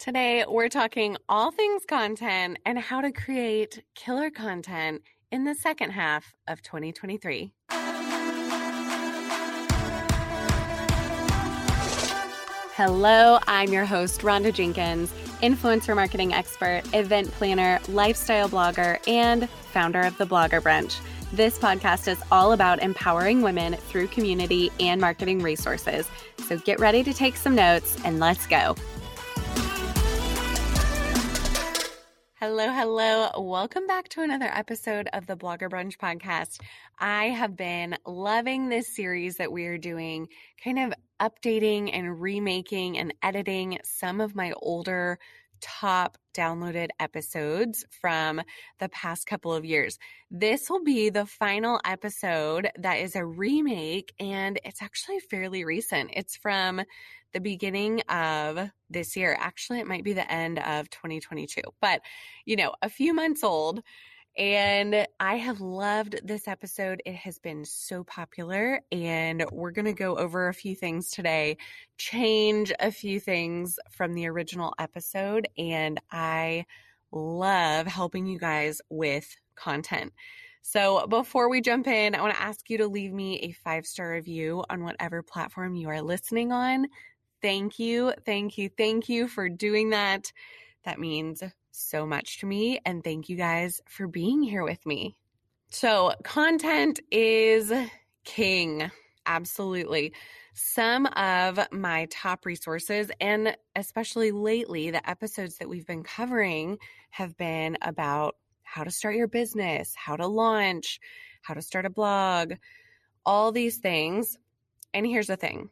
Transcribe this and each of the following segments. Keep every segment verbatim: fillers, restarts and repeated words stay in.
Today, we're talking all things content and how to create killer content in the second half of twenty twenty-three. Hello, I'm your host, Rhonda Jenkins, influencer marketing expert, event planner, lifestyle blogger, and founder of The Blogger Brunch. This podcast is all about empowering women through community and marketing resources. So get ready to take some notes and let's go. Hello, hello. Welcome back to another episode of the Blogger Brunch podcast. I have been loving this series that we are doing, kind of updating and remaking and editing some of my older top downloaded episodes from the past couple of years. This will be the final episode that is a remake, and it's actually fairly recent. It's from the beginning of this year. Actually, it might be the end of twenty twenty-two, but you know, a few months old. And I have loved this episode. It has been so popular, and we're going to go over a few things today, change a few things from the original episode. And I love helping you guys with content. So before we jump in, I want to ask you to leave me a five-star review on whatever platform you are listening on. Thank you, thank you, thank you for doing that. That means so much to me, and thank you guys for being here with me. So content is king, absolutely. Some of my top resources, and especially lately, the episodes that we've been covering have been about how to start your business, how to launch, how to start a blog, all these things. And here's the thing.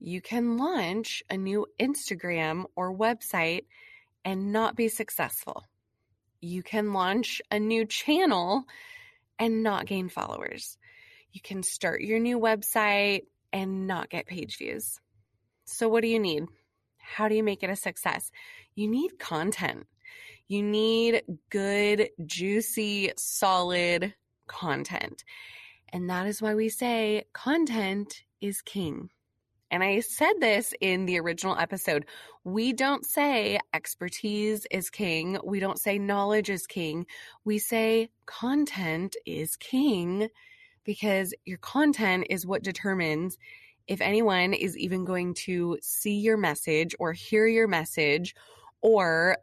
You can launch a new Instagram or website and not be successful. You can launch a new channel and not gain followers. You can start your new website and not get page views. So what do you need? How do you make it a success? You need content. You need good, juicy, solid content. And that is why we say content is king. And I said this in the original episode. We don't say expertise is king. We don't say knowledge is king. We say content is king, because your content is what determines if anyone is even going to see your message or hear your message or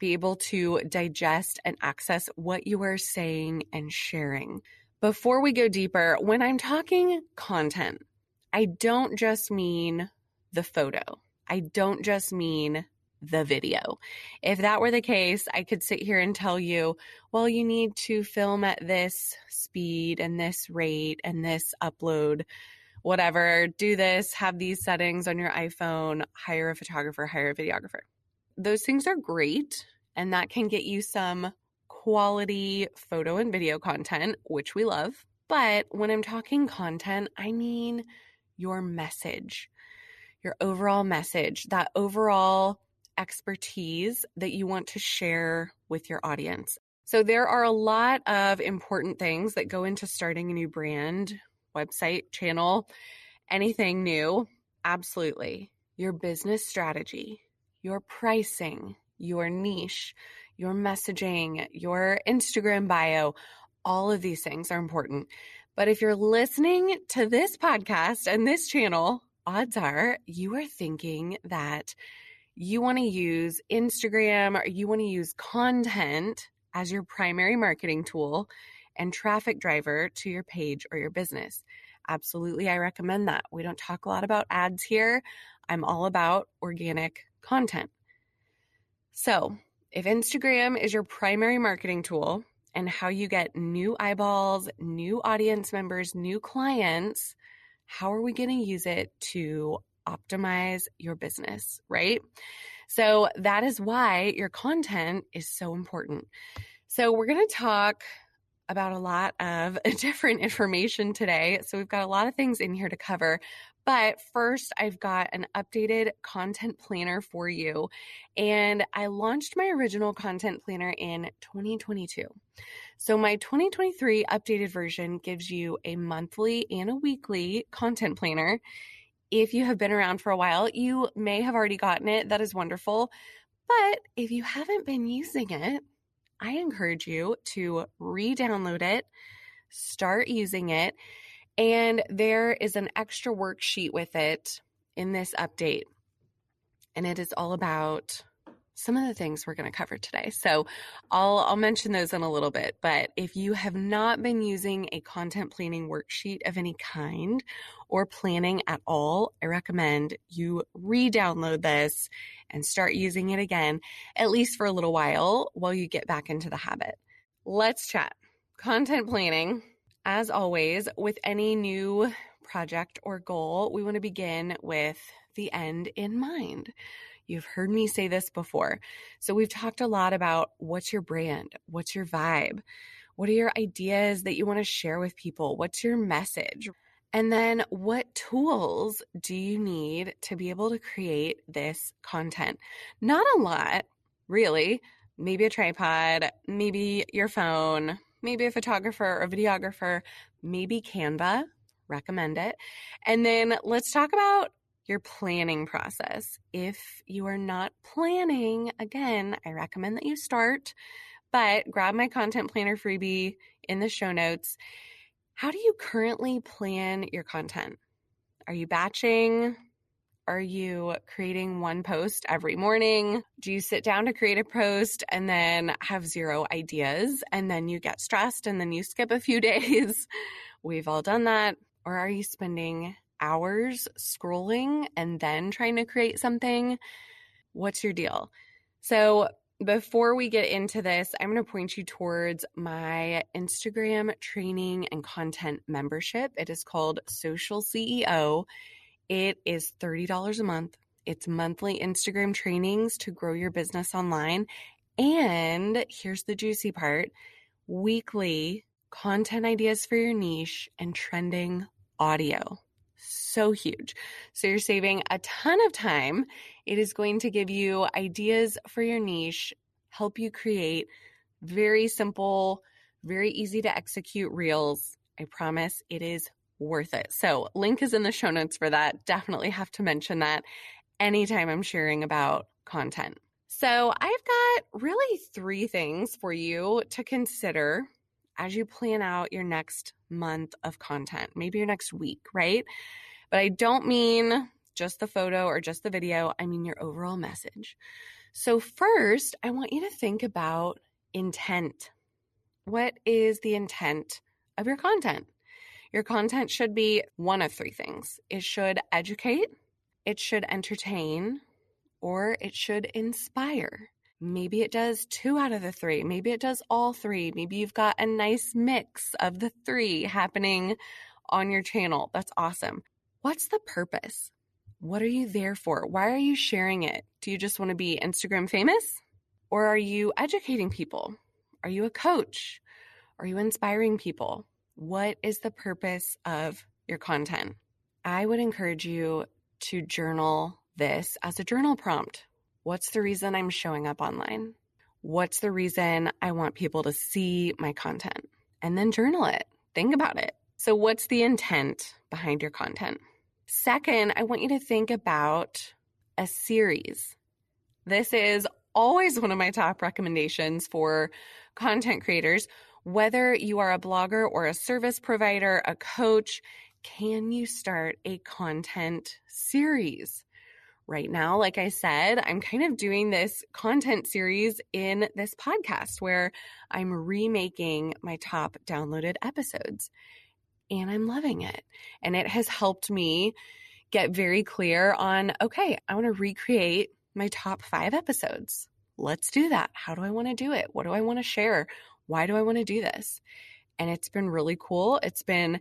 be able to digest and access what you are saying and sharing. Before we go deeper, when I'm talking content, I don't just mean the photo. I don't just mean the video. If that were the case, I could sit here and tell you, well, you need to film at this speed and this rate and this upload, whatever. Do this, have these settings on your iPhone, hire a photographer, hire a videographer. Those things are great, and that can get you some quality photo and video content, which we love. But when I'm talking content, I mean your message, your overall message, that overall expertise that you want to share with your audience. So there are a lot of important things that go into starting a new brand, website, channel, anything new. Absolutely. Your business strategy, your pricing, your niche, your messaging, your Instagram bio, all of these things are important. But if you're listening to this podcast and this channel, odds are you are thinking that you want to use Instagram or you want to use content as your primary marketing tool and traffic driver to your page or your business. Absolutely, I recommend that. We don't talk a lot about ads here. I'm all about organic content. So if Instagram is your primary marketing tool and how you get new eyeballs, new audience members, new clients, how are we going to use it to optimize your business, right? So that is why your content is so important. So we're going to talk about a lot of different information today. So we've got a lot of things in here to cover. But first, I've got an updated content planner for you. And I launched my original content planner in twenty twenty-two. So my twenty twenty-three updated version gives you a monthly and a weekly content planner. If you have been around for a while, you may have already gotten it. That is wonderful. But if you haven't been using it, I encourage you to re-download it, start using it, and there is an extra worksheet with it in this update. And it is all about some of the things we're going to cover today. So I'll, I'll mention those in a little bit. But if you have not been using a content planning worksheet of any kind or planning at all, I recommend you re-download this and start using it again, at least for a little while, while you get back into the habit. Let's chat. Content planning, as always, with any new project or goal, we want to begin with the end in mind. You've heard me say this before. So we've talked a lot about what's your brand, what's your vibe, what are your ideas that you want to share with people, what's your message, and then what tools do you need to be able to create this content? Not a lot, really. Maybe a tripod, maybe your phone, maybe a photographer or videographer, maybe Canva, recommend it. And then let's talk about your planning process. If you are not planning, again, I recommend that you start, but grab my content planner freebie in the show notes. How do you currently plan your content? Are you batching? Are you creating one post every morning? Do you sit down to create a post and then have zero ideas and then you get stressed and then you skip a few days? We've all done that. Or are you spending hours scrolling and then trying to create something? What's your deal? So before we get into this, I'm going to point you towards my Instagram training and content membership. It is called Social C E O. It is thirty dollars a month. It's monthly Instagram trainings to grow your business online. And here's the juicy part, weekly content ideas for your niche and trending audio. So huge. So you're saving a ton of time. It is going to give you ideas for your niche, help you create very simple, very easy to execute reels. I promise it is worth it. So link is in the show notes for that. Definitely have to mention that anytime I'm sharing about content. So I've got really three things for you to consider as you plan out your next month of content, maybe your next week, right? But I don't mean just the photo or just the video. I mean your overall message. So first, I want you to think about intent. What is the intent of your content? Your content should be one of three things. It should educate, it should entertain, or it should inspire. Maybe it does two out of the three. Maybe it does all three. Maybe you've got a nice mix of the three happening on your channel. That's awesome. What's the purpose? What are you there for? Why are you sharing it? Do you just want to be Instagram famous? Or are you educating people? Are you a coach? Are you inspiring people? What is the purpose of your content? I would encourage you to journal this as a journal prompt. What's the reason I'm showing up online? What's the reason I want people to see my content? And then journal it. Think about it. So what's the intent behind your content? Second, I want you to think about a series. This is always one of my top recommendations for content creators. Whether you are a blogger or a service provider, a coach, can you start a content series? Right now, like I said, I'm kind of doing this content series in this podcast where I'm remaking my top downloaded episodes, and I'm loving it. And it has helped me get very clear on, okay, I want to recreate my top five episodes. Let's do that. How do I want to do it? What do I want to share? Why do I want to do this? And it's been really cool. It's been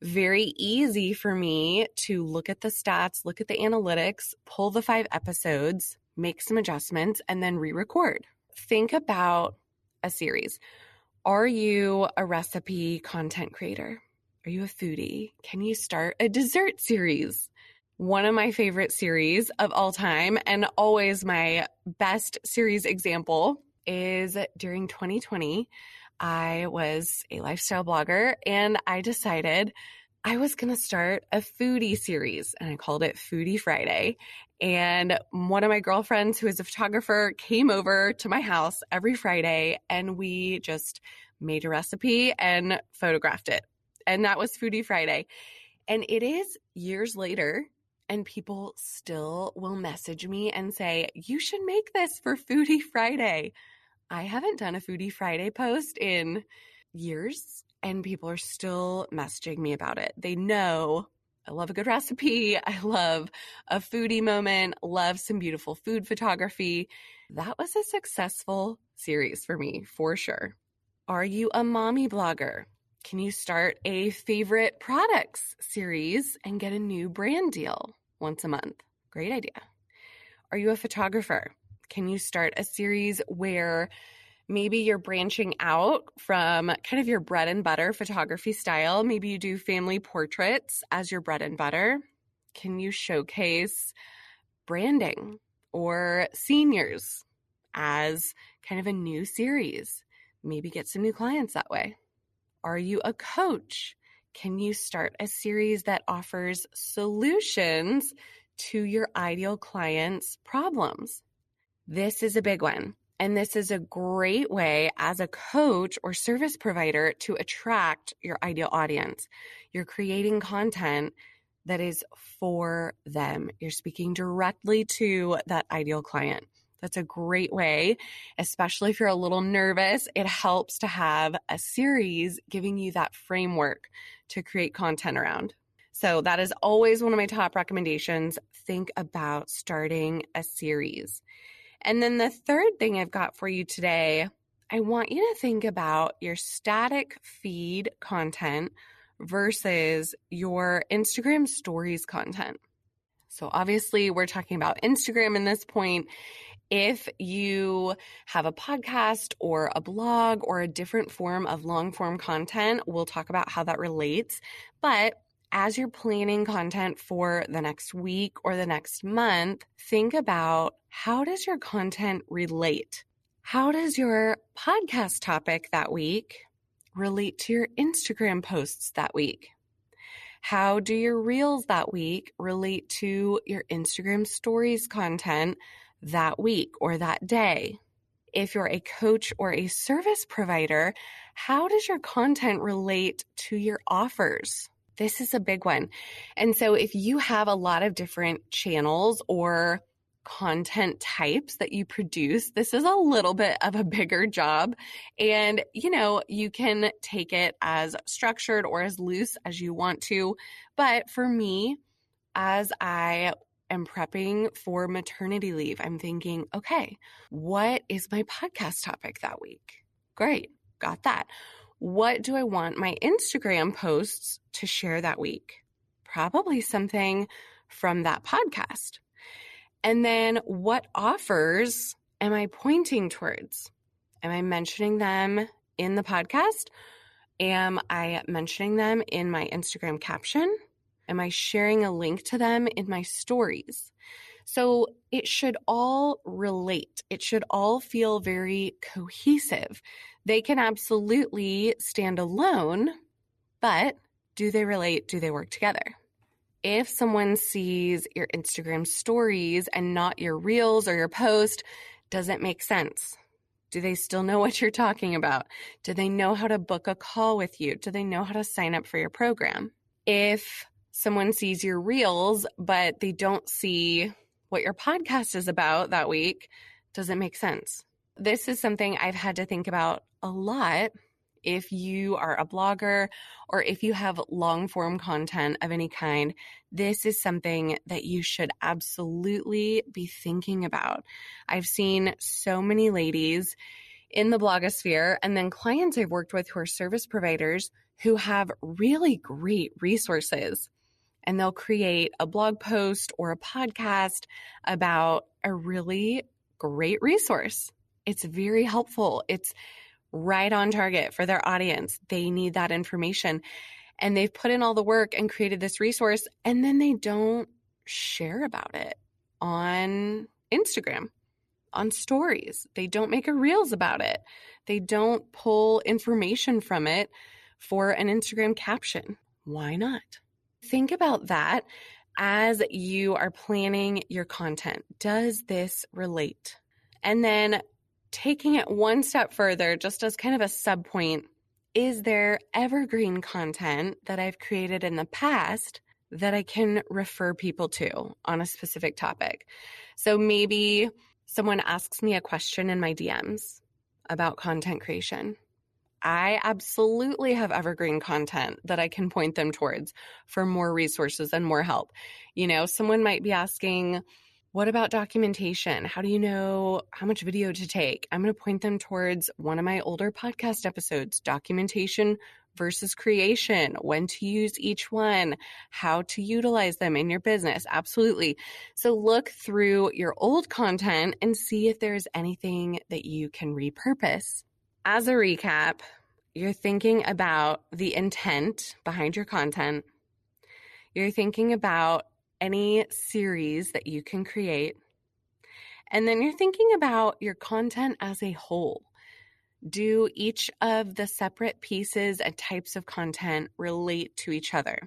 very easy for me to look at the stats, look at the analytics, pull the five episodes, make some adjustments, and then re-record. Think about a series. Are you a recipe content creator? Are you a foodie? Can you start a dessert series? One of my favorite series of all time and always my best series example is during twenty twenty, I was a lifestyle blogger and I decided I was going to start a foodie series, and I called it Foodie Friday. And one of my girlfriends who is a photographer came over to my house every Friday, and we just made a recipe and photographed it. And that was Foodie Friday. And it is years later, and people still will message me and say, you should make this for Foodie Friday. I haven't done a Foodie Friday post in years, and people are still messaging me about it. They know I love a good recipe. I love a foodie moment, love some beautiful food photography. That was a successful series for me, for sure. Are you a mommy blogger? Can you start a favorite products series and get a new brand deal once a month? Great idea. Are you a photographer? Can you start a series where maybe you're branching out from kind of your bread and butter photography style? Maybe you do family portraits as your bread and butter. Can you showcase branding or seniors as kind of a new series? Maybe get some new clients that way. Are you a coach? Can you start a series that offers solutions to your ideal clients' problems? This is a big one. And this is a great way as a coach or service provider to attract your ideal audience. You're creating content that is for them. You're speaking directly to that ideal client. That's a great way, especially if you're a little nervous. It helps to have a series giving you that framework to create content around. So that is always one of my top recommendations. Think about starting a series. And then the third thing I've got for you today, I want you to think about your static feed content versus your Instagram stories content. So obviously we're talking about Instagram in this point. If you have a podcast or a blog or a different form of long form content, we'll talk about how that relates. But as you're planning content for the next week or the next month, think about, how does your content relate? How does your podcast topic that week relate to your Instagram posts that week? How do your reels that week relate to your Instagram stories content that week or that day? If you're a coach or a service provider, how does your content relate to your offers? This is a big one. And so if you have a lot of different channels or content types that you produce, this is a little bit of a bigger job. And, you know, you can take it as structured or as loose as you want to. But for me, as I am prepping for maternity leave, I'm thinking, okay, what is my podcast topic that week? Great, got that. What do I want my Instagram posts to share that week? Probably something from that podcast. And then what offers am I pointing towards? Am I mentioning them in the podcast? Am I mentioning them in my Instagram caption? Am I sharing a link to them in my stories? So it should all relate. It should all feel very cohesive. They can absolutely stand alone, but do they relate? Do they work together? If someone sees your Instagram stories and not your reels or your post, does it make sense? Do they still know what you're talking about? Do they know how to book a call with you? Do they know how to sign up for your program? If someone sees your reels, but they don't see what your podcast is about that week, does it make sense? This is something I've had to think about a lot. If you are a blogger or if you have long-form content of any kind, this is something that you should absolutely be thinking about. I've seen so many ladies in the blogosphere and then clients I've worked with who are service providers who have really great resources, and they'll create a blog post or a podcast about a really great resource. It's very helpful. It's right on target for their audience. They need that information. And they've put in all the work and created this resource, and then they don't share about it on Instagram, on stories. They don't make a reels about it. They don't pull information from it for an Instagram caption. why not? Think about that as you are planning your content. Does this relate? And then taking it one step further, just as kind of a sub point, is there evergreen content that I've created in the past that I can refer people to on a specific topic? So maybe someone asks me a question in my D Ms about content creation. I absolutely have evergreen content that I can point them towards for more resources and more help. You know, someone might be asking, what about documentation? How do you know how much video to take? I'm going to point them towards one of my older podcast episodes, documentation versus creation, when to use each one, how to utilize them in your business. Absolutely. So look through your old content and see if there's anything that you can repurpose. As a recap, you're thinking about the intent behind your content. You're thinking about any series that you can create. And then you're thinking about your content as a whole. Do each of the separate pieces and types of content relate to each other?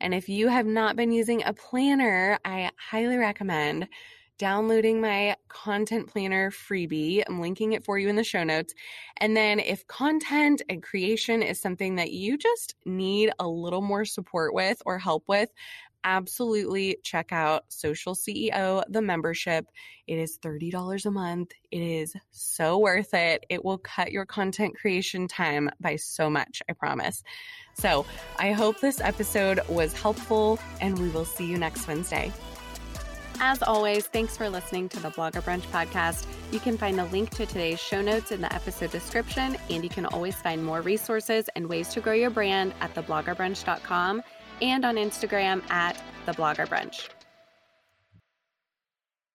And if you have not been using a planner, I highly recommend downloading my content planner freebie. I'm linking it for you in the show notes. And then if content and creation is something that you just need a little more support with or help with, absolutely check out Social C E O, the membership. It is thirty dollars a month. It is so worth it. It will cut your content creation time by so much, I promise. So I hope this episode was helpful, and we will see you next Wednesday. As always, thanks for listening to the Blogger Brunch podcast. You can find the link to today's show notes in the episode description, and you can always find more resources and ways to grow your brand at the blogger brunch dot com and on Instagram at the blogger brunch.